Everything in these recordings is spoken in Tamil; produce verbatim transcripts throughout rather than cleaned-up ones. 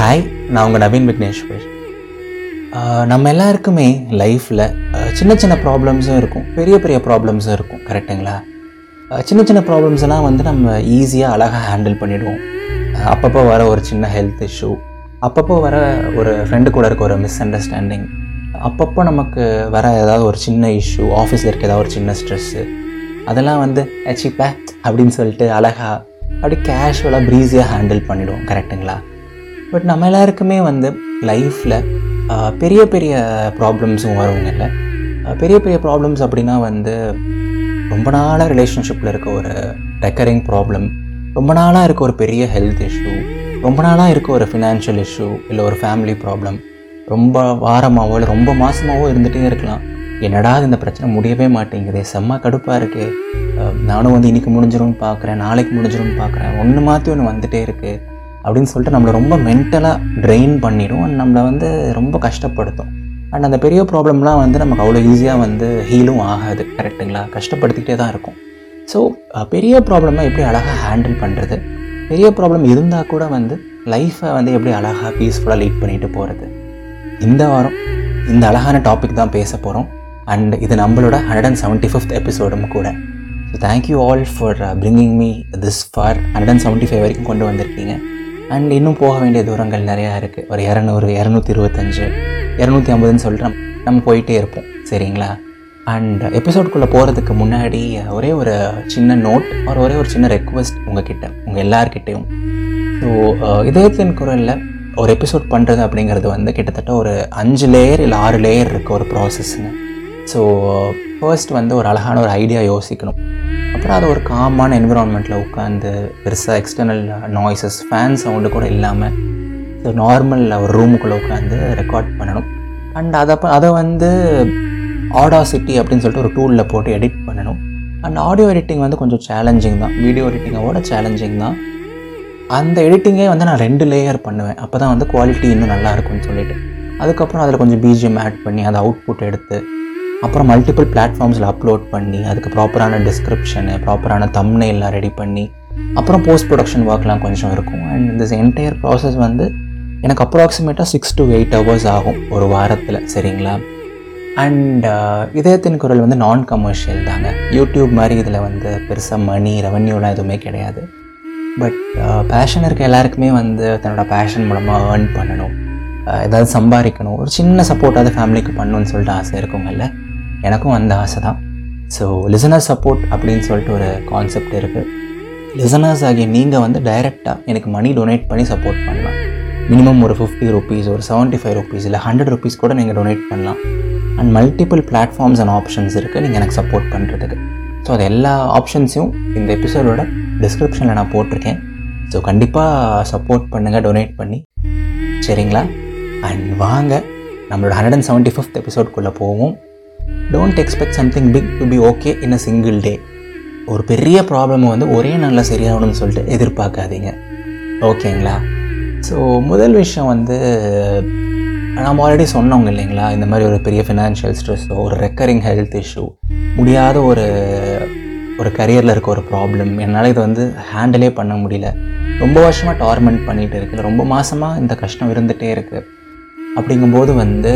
ஹாய், நான் உங்கள் நவீன் விக்னேஷ்வர். நம்ம எல்லாருக்குமே லைஃப்பில் சின்ன சின்ன ப்ராப்ளம்ஸும் இருக்கும், பெரிய பெரிய ப்ராப்ளம்ஸும் இருக்கும், கரெக்டுங்களா? சின்ன சின்ன ப்ராப்ளம்ஸ்லாம் வந்து நம்ம ஈஸியாக அழகாக ஹேண்டில் பண்ணிவிடுவோம். அப்பப்போ வர ஒரு சின்ன ஹெல்த் இஷ்யூ, அப்பப்போ வர ஒரு ஃப்ரெண்டு கூட இருக்க ஒரு மிஸ் அண்டர்ஸ்டாண்டிங், அப்பப்போ நமக்கு வர ஏதாவது ஒரு சின்ன இஷ்யூ, ஆஃபீஸில் இருக்க ஏதாவது ஒரு சின்ன ஸ்ட்ரெஸ்ஸு, அதெல்லாம் வந்து அச்சீப்பா அப்படின்னு சொல்லிட்டு அழகாக அப்படி கேஷுவலாக ப்ரீஸியாக ஹேண்டில் பண்ணிவிடுவோம், கரெக்டுங்களா? பட் நம்ம எல்லாருக்குமே வந்து லைஃப்பில் பெரிய பெரிய ப்ராப்ளம்ஸும் வருவங்க இல்லை. பெரிய பெரிய ப்ராப்ளம்ஸ் அப்படின்னா வந்து ரொம்ப நாளாக ரிலேஷன்ஷிப்பில் இருக்க ஒரு ரெக்கரிங் ப்ராப்ளம், ரொம்ப நாளாக இருக்க ஒரு பெரிய ஹெல்த் இஷ்யூ, ரொம்ப நாளாக இருக்க ஒரு ஃபினான்ஷியல் இஷ்யூ, இல்லை ஒரு ஃபேமிலி ப்ராப்ளம். ரொம்ப வாரமாகவோ இல்லை ரொம்ப மாதமாகவோ இருந்துகிட்டே இருக்கலாம். என்னடா இந்த பிரச்சனை முடியவே மாட்டேங்குது, செம்ம கடுப்பாக இருக்குது, நானும் வந்து இன்றைக்கி முடிஞ்சிடும்னு பார்க்குறேன், நாளைக்கு முடிஞ்சிடும்னு பார்க்குறேன், ஒன்று மாற்றி ஒன்று வந்துகிட்டே இருக்குது அப்படின்னு சொல்லிட்டு நம்மளை ரொம்ப மென்டலாக ட்ரெயின் பண்ணிடும் அண்ட் நம்மளை வந்து ரொம்ப கஷ்டப்படுத்தும். அண்ட் அந்த பெரிய ப்ராப்ளம்லாம் வந்து நமக்கு அவ்வளோ ஈஸியாக வந்து ஹீலும் ஆகாது, கரெக்டுங்களா? கஷ்டப்படுத்திக்கிட்டே தான் இருக்கும். ஸோ பெரிய ப்ராப்ளமாக எப்படி அழகாக ஹேண்டில் பண்ணுறது, பெரிய ப்ராப்ளம் இருந்தால் கூட வந்து லைஃப்பை வந்து எப்படி அழகாக பீஸ்ஃபுல்லாக லீட் பண்ணிட்டு போகிறது. இந்த வாரம் இந்த அழகான டாபிக் தான் பேச போகிறோம் அண்ட் இது நம்மளோட ஹண்ட்ரட் அண்ட் செவன்ட்டி ஃபிஃப்த் எபிசோடும் கூட. So thank you all for bringing me this far. Hundred and seventy five வரைக்கும் கொண்டு வந்திருக்கீங்க அண்ட் இன்னும் போக வேண்டிய தூரங்கள் நிறையா இருக்குது. ஒரு இரநூறு இரநூத்தி இருபத்தஞ்சு இரநூத்தி ஐம்பதுன்னு சொல்லிட்டு நம்ம போயிட்டே இருப்போம், சரிங்களா? அண்ட் எபிசோட்குள்ளே போகிறதுக்கு முன்னாடி ஒரே ஒரு சின்ன நோட், ஒரு ஒரே ஒரு சின்ன ரெக்வஸ்ட் உங்ககிட்ட, உங்கள் எல்லார்கிட்டையும். ஸோ இதயத்தின் குரலில் ஒரு எபிசோட் பண்ணுறது அப்படிங்கிறது வந்து கிட்டத்தட்ட ஒரு அஞ்சு லேயர் இல்லை ஆறு லேயர் இருக்க ஒரு ப்ராசஸ்ங்க. ஸோ ஃபர்ஸ்ட் வந்து ஒரு அழகான ஒரு ஐடியா யோசிக்கணும், அப்புறம் அதை ஒரு காமான என்விரான்மெண்ட்டில் உட்காந்து பெருசாக எக்ஸ்டர்னல் நாய்ஸஸ், ஃபேன் சவுண்டு கூட இல்லாமல் ஸோ நார்மலில் ஒரு ரூமுக்குள்ளே உட்காந்து ரெக்கார்ட் பண்ணணும். அண்ட் அதை அதை வந்து ஆடாசிட்டி அப்படின்னு சொல்லிட்டு ஒரு டூலில் போட்டு எடிட் பண்ணணும். அண்ட் ஆடியோ எடிட்டிங் வந்து கொஞ்சம் சேலஞ்சிங் தான், வீடியோ எடிட்டிங்கோட சேலஞ்சிங் தான். அந்த எடிட்டிங்கே வந்து நான் ரெண்டு லேயர் பண்ணுவேன், அப்போ தான் வந்து குவாலிட்டி இன்னும் நல்லாயிருக்குன்னு சொல்லிவிட்டு அதுக்கப்புறம் அதில் கொஞ்சம் பிஜிஎம் ஆட் பண்ணி அதை அவுட்புட் எடுத்து அப்புறம் மல்டிபிள் பிளாட்ஃபார்ம்ஸில் அப்லோட் பண்ணி அதுக்கு ப்ராப்பரான டிஸ்கிரிப்ஷனு, ப்ராப்பரான தம்ப்நெயில்லாம் ரெடி பண்ணி அப்புறம் போஸ்ட் ப்ரொடக்ஷன் ஒர்க்லாம் கொஞ்சம் இருக்கும். அண்ட் திஸ் என்டையர் ப்ராசஸ் வந்து எனக்கு அப்ராக்சிமேட்டாக சிக்ஸ் டு எயிட் ஹவர்ஸ் ஆகும் ஒரு வாரத்தில், சரிங்களா? அண்ட் இதயத்தின் குரல் வந்து நான் கமர்ஷியல் தாங்க, யூடியூப் மாதிரி இதில் வந்து பெருசாக மணி ரெவன்யூலாம் எதுவுமே கிடையாது. பட் பேஷன் இருக்க எல்லாருக்குமே வந்து தன்னோட பேஷன் மூலமாக ஏர்ன் பண்ணணும், ஏதாவது சம்பாதிக்கணும், ஒரு சின்ன சப்போர்ட்டாவது ஃபேமிலிக்கு பண்ணணும்னு சொல்லிட்டு ஆசை இருக்குங்கல்ல, எனக்கும் அந்த ஆசை தான். ஸோ லிசனர் சப்போர்ட் அப்படின்னு சொல்லிட்டு ஒரு கான்செப்ட் இருக்குது. லிசனர்ஸ் ஆகிய நீங்கள் வந்து டைரெக்டாக எனக்கு மணி டொனேட் பண்ணி சப்போர்ட் பண்ணலாம். மினிமம் ஒரு ஃபிஃப்டி ருபீஸ், ஒரு செவன்ட்டி ஃபைவ் ருபீஸ், இல்லை ஹண்ட்ரட் ருபீஸ் கூட நீங்கள் டொனேட் பண்ணலாம். And multiple platforms and options இருக்குது நீங்கள் எனக்கு சப்போர்ட் பண்ணுறதுக்கு. ஸோ அது எல்லா ஆப்ஷன்ஸையும் இந்த எபிசோடோட டிஸ்கிரிப்ஷனில் நான் போட்டிருக்கேன். ஸோ கண்டிப்பாக சப்போர்ட் பண்ணுங்கள் டொனேட் பண்ணி, சரிங்களா? அண்ட் வாங்க நம்மளோட ஹண்ட்ரட் அண்ட் செவன்ட்டி ஃபிஃப்த் எபிசோட்குள்ளே போவோம். Don't expect something big to be okay in a single day. ஒரு பெரிய ப்ராப்ளம் வந்து ஒரே நாளில் சரியாகணும்னு சொல்லிட்டு எதிர்பார்க்காதீங்க, ஓகேங்களா? ஸோ முதல் விஷயம் வந்து நம்ம ஆல்ரெடி சொன்னவங்க இல்லைங்களா, இந்த மாதிரி ஒரு பெரிய ஃபினான்ஷியல் ஸ்ட்ரெஸ்ஸோ, ஒரு ரெக்கரிங் ஹெல்த் இஷ்யூ, முடியாத ஒரு ஒரு கரியரில் இருக்க ஒரு ப்ராப்ளம், என்னால் இதை வந்து ஹேண்டிலே பண்ண முடியல, ரொம்ப வருஷமாக டார்மெண்ட் பண்ணிகிட்டு இருக்குது, ரொம்ப மாதமாக இந்த கஷ்டம் இருந்துகிட்டே இருக்குது. அப்படிங்கும்போது வந்து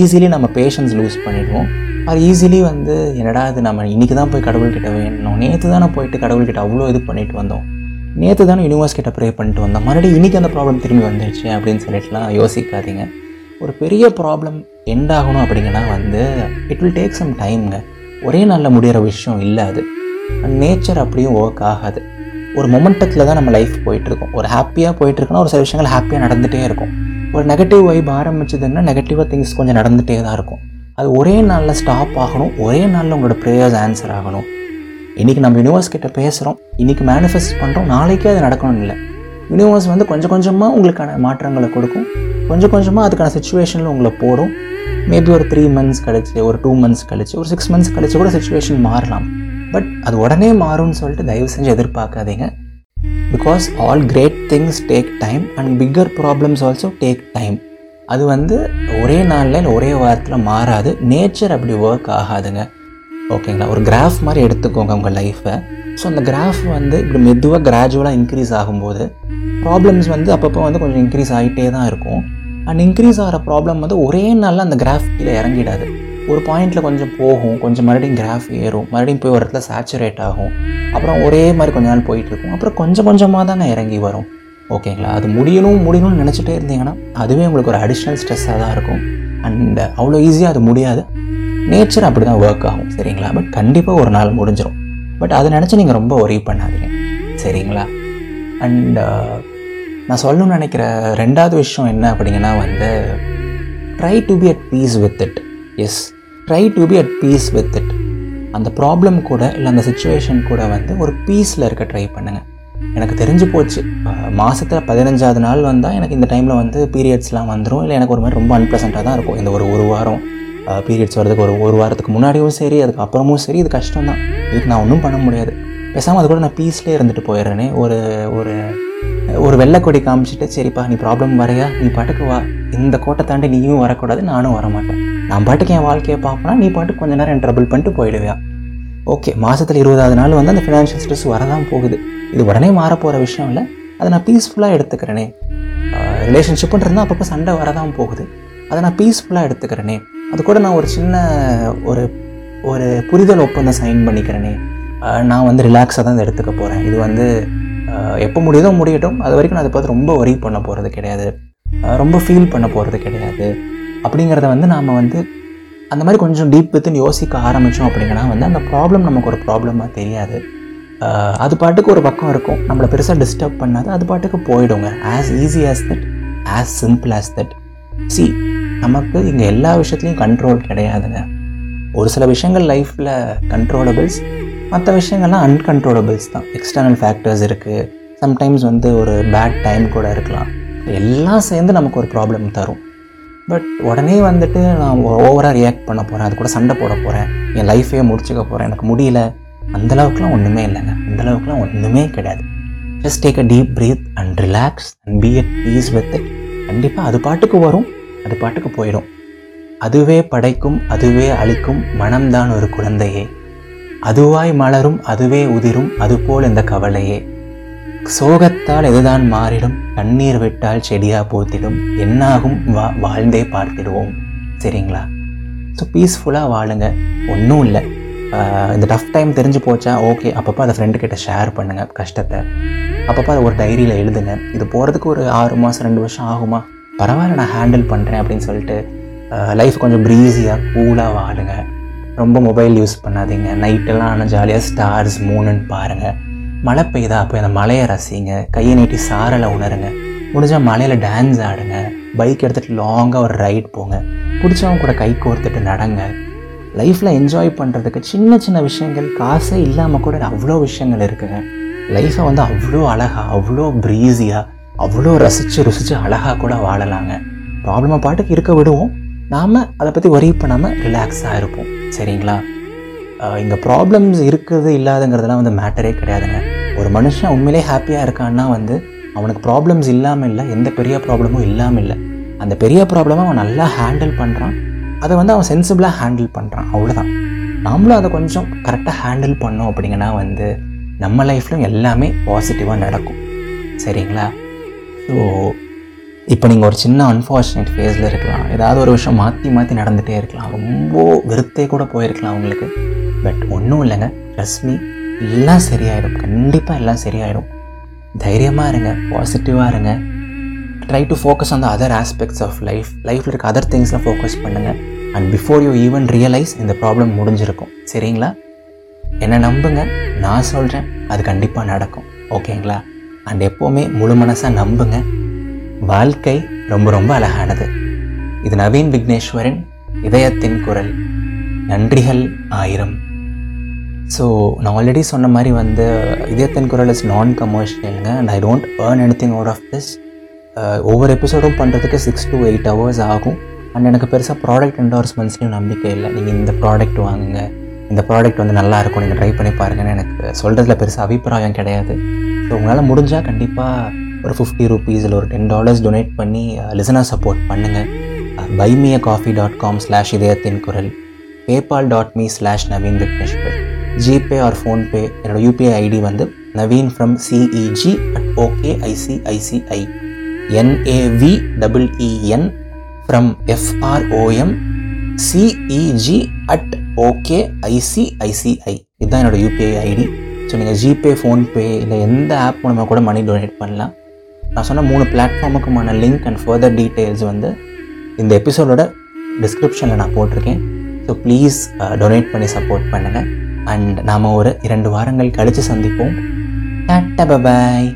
ஈஸிலி நம்ம பேஷன்ஸ் லூஸ் பண்ணிடுவோம். அது ஈஸிலி வந்து என்னடா இது, நம்ம இன்றைக்கி தான் போய் கடவுள்கிட்ட வேணும், நேற்று தானே போயிட்டு கடவுள்கிட்ட அவ்வளோ இது பண்ணிட்டு வந்தோம், நேற்று தானே யூனிவர்ஸ் கிட்ட ப்ரே பண்ணிட்டு வந்தோம், மறுபடியும் இன்றைக்கி அந்த ப்ராப்ளம் திரும்பி வந்துடுச்சு அப்படின்னு சொல்லிட்டுலாம் யோசிக்காதீங்க. ஒரு பெரிய ப்ராப்ளம் எண்ட் ஆகணும் அப்படிங்கன்னா வந்து இட் வில் டேக் சம் டைம்ங்க. ஒரே நாளில் முடிகிற விஷயம் இல்லை, அது நேச்சர் அப்படியும் ஒர்க் ஆகாது. ஒரு மொமெண்டத்தில் தான் நம்ம லைஃப் போயிட்டுருக்கோம். ஒரு ஹாப்பியாக போயிட்டுருக்குன்னா ஒரு சில விஷயங்கள் ஹாப்பியாக நடந்துகிட்டே இருக்கும். ஒரு நெகட்டிவ் வைப் ஆரம்பிச்சதுன்னா நெகட்டிவாக திங்ஸ் கொஞ்சம் நடந்துகிட்டே தான் இருக்கும். அது ஒரே நாளில் ஸ்டாப் ஆகணும், ஒரே நாளில் உங்களோட ப்ரேயர்ஸ் ஆன்சர் ஆகணும். இன்றைக்கி நம்ம யூனிவர்ஸ் கிட்டே பேசுகிறோம், இன்றைக்கி மேனிஃபெஸ்ட் பண்ணுறோம், நாளைக்கே அது நடக்கணும் இல்லை. யூனிவர்ஸ் வந்து கொஞ்சம் கொஞ்சமாக உங்களுக்கான மாற்றங்களை கொடுக்கும், கொஞ்சம் கொஞ்சமாக அதுக்கான சுச்சுவேஷனில் உங்களை போடும். மேபி ஒரு த்ரீ மந்த்ஸ் கழிச்சு, ஒரு டூ மந்த்ஸ் கழிச்சு, ஒரு சிக்ஸ் மந்த்ஸ் கழிச்சு கூட சுச்சுவேஷன் மாறலாம். பட் அது உடனே மாறும்னு சொல்லிட்டு தயவு செஞ்சு எதிர்பார்க்காதீங்க. Because all great things take time and bigger problems also take time. அது வந்து ஒரே நாளில் இல்லை ஒரே வாரத்தில் மாறாது, நேச்சர் அப்படி ஒர்க் ஆகாதுங்க, ஓகேங்களா? ஒரு கிராஃப் மாதிரி எடுத்துக்கோங்க உங்கள் லைஃப்பை. ஸோ அந்த கிராஃப் வந்து இப்படி மெதுவாக கிராஜுவலாக இன்க்ரீஸ் ஆகும்போது ப்ராப்ளம்ஸ் வந்து அப்பப்போ வந்து கொஞ்சம் இன்க்ரீஸ் ஆகிட்டே தான் இருக்கும். அண்ட் இன்க்ரீஸ் ஆகிற ப்ராப்ளம் வந்து ஒரே நாளில் அந்த கிராஃப் கீழே இறங்கிடாது. ஒரு பாயிண்டில் கொஞ்சம் போகும், கொஞ்சம் மறுபடியும் கிராஃப் ஏறும், மறுபடியும் போய் ஒரு இடத்துல சேச்சுரேட் ஆகும், அப்புறம் ஒரே மாதிரி கொஞ்ச நாள் போயிட்டுருக்கும், அப்புறம் கொஞ்சம் கொஞ்சமாக தான் நான் இறங்கி வரும். ஓகேங்களா, அது முடியணும் முடியணும்னு நினச்சிட்டே இருந்தீங்கன்னா அதுவே உங்களுக்கு ஒரு அடிஷ்னல் ஸ்ட்ரெஸ்ஸாக தான் இருக்கும். அண்ட் அவ்வளோ ஈஸியாக அது முடியாது. நேச்சர் அப்படி தான் ஒர்க் ஆகும். சரிங்களா, பட் கண்டிப்பாக ஒரு நாள் முடிஞ்சிடும். பட் அதை நினச்சி நீங்கள் ரொம்ப ஒரே பண்ணாதீங்க. சரிங்களா, அண்டு நான் சொல்லணும்னு நினைக்கிற ரெண்டாவது விஷயம் என்ன அப்படிங்கன்னா வந்து try to be at peace with it. Yes, try to be at peace with it. அந்த ப்ராப்ளம் கூட இல்லை அந்த சுச்சுவேஷன் கூட வந்து ஒரு பீஸில் இருக்க ட்ரை பண்ணுங்கள். எனக்கு தெரிஞ்சு போச்சு, மாதத்தில் பதினஞ்சாவது நாள் வந்தால் எனக்கு இந்த டைமில் வந்து பீரியட்ஸ்லாம் வந்துடும், இல்லை எனக்கு ஒரு மாதிரி ரொம்ப அன்பிளசண்ட்டாக தான் இருக்கும். இந்த ஒரு ஒரு வாரம் பீரியட்ஸ் வர்றதுக்கு ஒரு ஒரு வாரத்துக்கு முன்னாடியும் சரி அதுக்கப்புறமும் சரி, இது கஷ்டம் தான், இதுக்கு நான் ஒன்றும் பண்ண முடியாது. பேசாமல் அது கூட நான் பீஸ்லேயே இருந்துட்டு போயிடுறேனே. ஒரு ஒரு ஒரு வெள்ளைக்கொடி காமிச்சிட்டு, சரிப்பா நீ ப்ராப்ளம் வரையா, நீ பாட்டுக்கு வா, இந்த கோட்டை தாண்டி நீயும் வரக்கூடாது, நானும் வரமாட்டேன், நான் பாட்டுக்கு என் வாழ்க்கையை பார்ப்பேனா, நீ பாட்டுக்கு கொஞ்சம் நேரம் என் ட்ரபிள் பண்ணிட்டு போயிடுவியா. ஓகே, மாதத்தில் இருபதாவது நாள் வந்து அந்த ஃபினான்ஷியல் ஸ்ட்ரெஸ் வரதான் போகுது. இது உடனே மாறப்போகிற விஷயம் இல்லை, அதை நான் பீஸ்ஃபுல்லாக எடுத்துக்கிறேனே. ரிலேஷன்ஷிப்புன்றதுனா அப்பப்போ சண்டை வரதான் போகுது, அதை நான் பீஸ்ஃபுல்லாக எடுத்துக்கிறேனே. அது கூட நான் ஒரு சின்ன ஒரு ஒரு புரிதல் ஒப்பந்தம் சைன் பண்ணிக்கிறேனே. நான் வந்து ரிலாக்ஸாக தான் எடுத்துக்க போகிறேன், இது வந்து எப்போ முடியுதோ முடியட்டும், அது வரைக்கும் நான் அதை பார்த்து ரொம்ப ஒரி பண்ண போகிறது கிடையாது, ரொம்ப ஃபீல் பண்ண போகிறது கிடையாது அப்படிங்கிறத வந்து நாம் வந்து அந்த மாதிரி கொஞ்சம் டீப் வித்துன்னு யோசிக்க ஆரம்பித்தோம் அப்படிங்கன்னா வந்து அந்த ப்ராப்ளம் நமக்கு ஒரு ப்ராப்ளமாக தெரியாது. அது பாட்டுக்கு ஒரு பக்கம் இருக்கும், நம்மளை பெருசாக டிஸ்டர்ப் பண்ணாது, அது பாட்டுக்கு போயிடுங்க. As easy as that, as simple as that. See, நமக்கு இங்கே எல்லா விஷயத்துலையும் கண்ட்ரோல் கிடையாதுங்க. ஒரு சில விஷயங்கள் லைஃப்பில் கண்ட்ரோலபிள்ஸ், மற்ற விஷயங்கள்லாம் அன்கண்ட்ரோலபிள்ஸ் தான். எக்ஸ்டர்னல் ஃபேக்டர்ஸ் இருக்குது, சம்டைம்ஸ் வந்து ஒரு பேட் டைம் கூட இருக்கலாம், எல்லாம் சேர்ந்து நமக்கு ஒரு ப்ராப்ளம் தரும். பட் உடனே வந்துட்டு நான் ஓவராக ரியாக்ட் பண்ண போகிறேன், அது கூட சண்டை போட போகிறேன், என் லைஃபையே முடிச்சுக்க போகிறேன், எனக்கு முடியல, அந்தளவுக்குலாம் ஒன்றுமே இல்லைங்க, அந்தளவுக்குலாம் ஒன்றுமே கிடையாது. Just take a deep breath and relax and be at peace with it. கண்டிப்பாக அது பாட்டுக்கு வரும், அது பாட்டுக்கு போயிடும். அதுவே படைக்கும் அதுவே அழிக்கும் மனம்தான் ஒரு குழந்தையே, அதுவாய் மலரும் அதுவே உதிரும் அதுபோல் இந்த கவலையே. சோகத்தால் எதுதான் மாறிடும், கண்ணீர் விட்டால் செடியாக போத்திடும், என்னாகும் வா வாழ்ந்தே பார்த்திடுவோம். சரிங்களா, ஸோ பீஸ்ஃபுல்லாக வாழுங்க. ஒன்றும் இல்லை, இந்த டஃப் டைம் தெரிஞ்சு போச்சா, ஓகே, அப்பப்போ அதை ஃப்ரெண்டுக்கிட்ட ஷேர் பண்ணுங்கள் கஷ்டத்தை, அப்பப்போ அதை ஒரு டைரியில் எழுதுங்க. இது போகிறதுக்கு ஒரு ஆறு மாதம் ரெண்டு வருஷம் ஆகுமா, பரவாயில்ல நான் ஹேண்டில் பண்ணுறேன் அப்படின்னு சொல்லிட்டு லைஃப் கொஞ்சம் ப்ரீஸியாக கூலாக வாழுங்க. ரொம்ப மொபைல் யூஸ் பண்ணாதீங்க. நைட்டெல்லாம் ஆனால் ஜாலியாக ஸ்டார்ஸ் மூணுன்னு பாருங்கள். மழை பெய்தா அப்போ அந்த மலையை ரசிங்க, கையை நீட்டி சாரலை உணருங்க, முடிஞ்சால் மலையில் டான்ஸ் ஆடுங்க, பைக் எடுத்துகிட்டு லாங்காக ஒரு ரைட் போங்க, பிடிச்சவங்க கூட கை கோர்த்துட்டு நடங்க. லைஃப்பில் என்ஜாய் பண்ணுறதுக்கு சின்ன சின்ன விஷயங்கள், காசே இல்லாமல் கூட அவ்வளோ விஷயங்கள் இருக்குங்க. லைஃப்பை வந்து அவ்வளோ அழகாக அவ்வளோ ப்ரீஸியாக அவ்வளோ ரசித்து ருசித்து அழகாக கூட வாழலாங்க. ப்ராப்ளமாக பாட்டுக்கு இருக்க விடுவோம், நாம் அதை பற்றி ஒரே பண்ணாமல் ரிலாக்ஸாக இருப்போம். சரிங்களா, இங்கே ப்ராப்ளம்ஸ் இருக்கிறது இல்லாதங்கிறதுலாம் வந்து மேட்டரே கிடையாதுங்க. ஒரு மனுஷன் உண்மையிலே ஹாப்பியாக இருக்கான்னா வந்து அவனுக்கு ப்ராப்ளம்ஸ் இல்லாமல் இல்லை, எந்த பெரிய ப்ராப்ளமும் இல்லாமல் இல்லை. அந்த பெரிய ப்ராப்ளமாக அவன் நல்லா ஹேண்டில் பண்ணுறான், அதை வந்து அவன் சென்சிபிளாக ஹேண்டில் பண்ணுறான், அவ்வளோதான். நாமளும் அதை கொஞ்சம் கரெக்டாக ஹேண்டில் பண்ணோம் அப்படிங்கன்னா வந்து நம்ம லைஃப்லையும் எல்லாமே பாசிட்டிவாக நடக்கும். சரிங்களா, ஸோ இப்போ நீங்கள் ஒரு சின்ன அன்ஃபார்ச்சுனேட் ஃபேஸில் இருக்கலாம், ஏதாவது ஒரு விஷயம் மாற்றி மாற்றி நடந்துகிட்டே இருக்கலாம், ரொம்ப வெறுத்தே கூட போயிருக்கலாம் உங்களுக்கு. பட் ஒன்றும் இல்லைங்க, ரஷ்மி எல்லாம் சரியாயிடும், கண்டிப்பாக எல்லாம் சரியாயிடும். தைரியமாக இருங்க, பாசிட்டிவாக இருங்க. Try to focus on the other aspects of life. லைஃப்பில் இருக்க அதர் திங்ஸில் ஃபோக்கஸ் பண்ணுங்கள். And before you even realise இந்த ப்ராப்ளம் முடிஞ்சிருக்கும். சரிங்களா, என்னை நம்புங்க, நான் சொல்கிறேன் அது கண்டிப்பாக நடக்கும். ஓகேங்களா, அண்ட் எப்போவுமே முழு மனசாக நம்புங்க. வாழ்க்கை ரொம்ப ரொம்ப அழகானது. இது நவீன் விக்னேஸ்வரின் இதயத்தின் குரல். நன்றிகள் ஆயிரம். ஸோ நான் ஆல்ரெடி சொன்ன மாதிரி வந்து இதயத்தின் குரல் இஸ் நான் கமர்ஷியலுங்க. And I don't earn anything out of this. ஒவ்வொரு எபிசோடும் பண்ணுறதுக்கு சிக்ஸ் டு எயிட் ஹவர்ஸ் ஆகும். அண்ட் எனக்கு பெருசாக ப்ராடக்ட் என்டார்ஸ்மெண்ட்ஸ்லையும் நம்பிக்கை இல்லை. நீங்கள் இந்த ப்ராடக்ட் வாங்குங்க, இந்த ப்ராடக்ட் வந்து நல்லாயிருக்கும், நீங்கள் ட்ரை பண்ணி பாருங்கன்னு எனக்கு சொல்கிறதுல பெருசாக அபிப்பிராயம் கிடையாது. ஸோ உங்களால் முடிஞ்சால் கண்டிப்பாக ஒரு ஃபிஃப்டி ருபீஸ் இல்லை ஒரு டென் டாலர்ஸ் டொனேட் பண்ணி லிசனாக சப்போர்ட் பண்ணுங்கள். பைமிஏகாஃபி டாட் காம் ஸ்லாஷ் இதயத்தின் குரல், PayPal dot me slash Naveen Vigneshwar. GPay or PhonePe என்னோடய யூபிஐ ஐடி வந்து Naveen from CEG at okay ICICI NAV double இஎன் from FROM CEG at okay ICICI இதுதான் என்னோடய யூபிஐ ஐடி. ஸோ நீங்கள் ஜிபே ஃபோன்பே இல்லை எந்த ஆப் மூலமாக கூட மணி டொனேட் பண்ணலாம். நான் சொன்ன மூணு பிளாட்ஃபார்முக்குமான லிங்க் அண்ட் ஃபர்தர் டீட்டெயில்ஸ் வந்து இந்த எபிசோடோட டிஸ்கிரிப்ஷனில் நான் போட்டிருக்கேன். ஸோ ப்ளீஸ் டொனேட் பண்ணி சப்போர்ட் பண்ணுங்கள். அண்ட் நாம் ஒரு இரண்டு வாரங்கள் கழித்து சந்திப்போம். டாட்டா பாய்.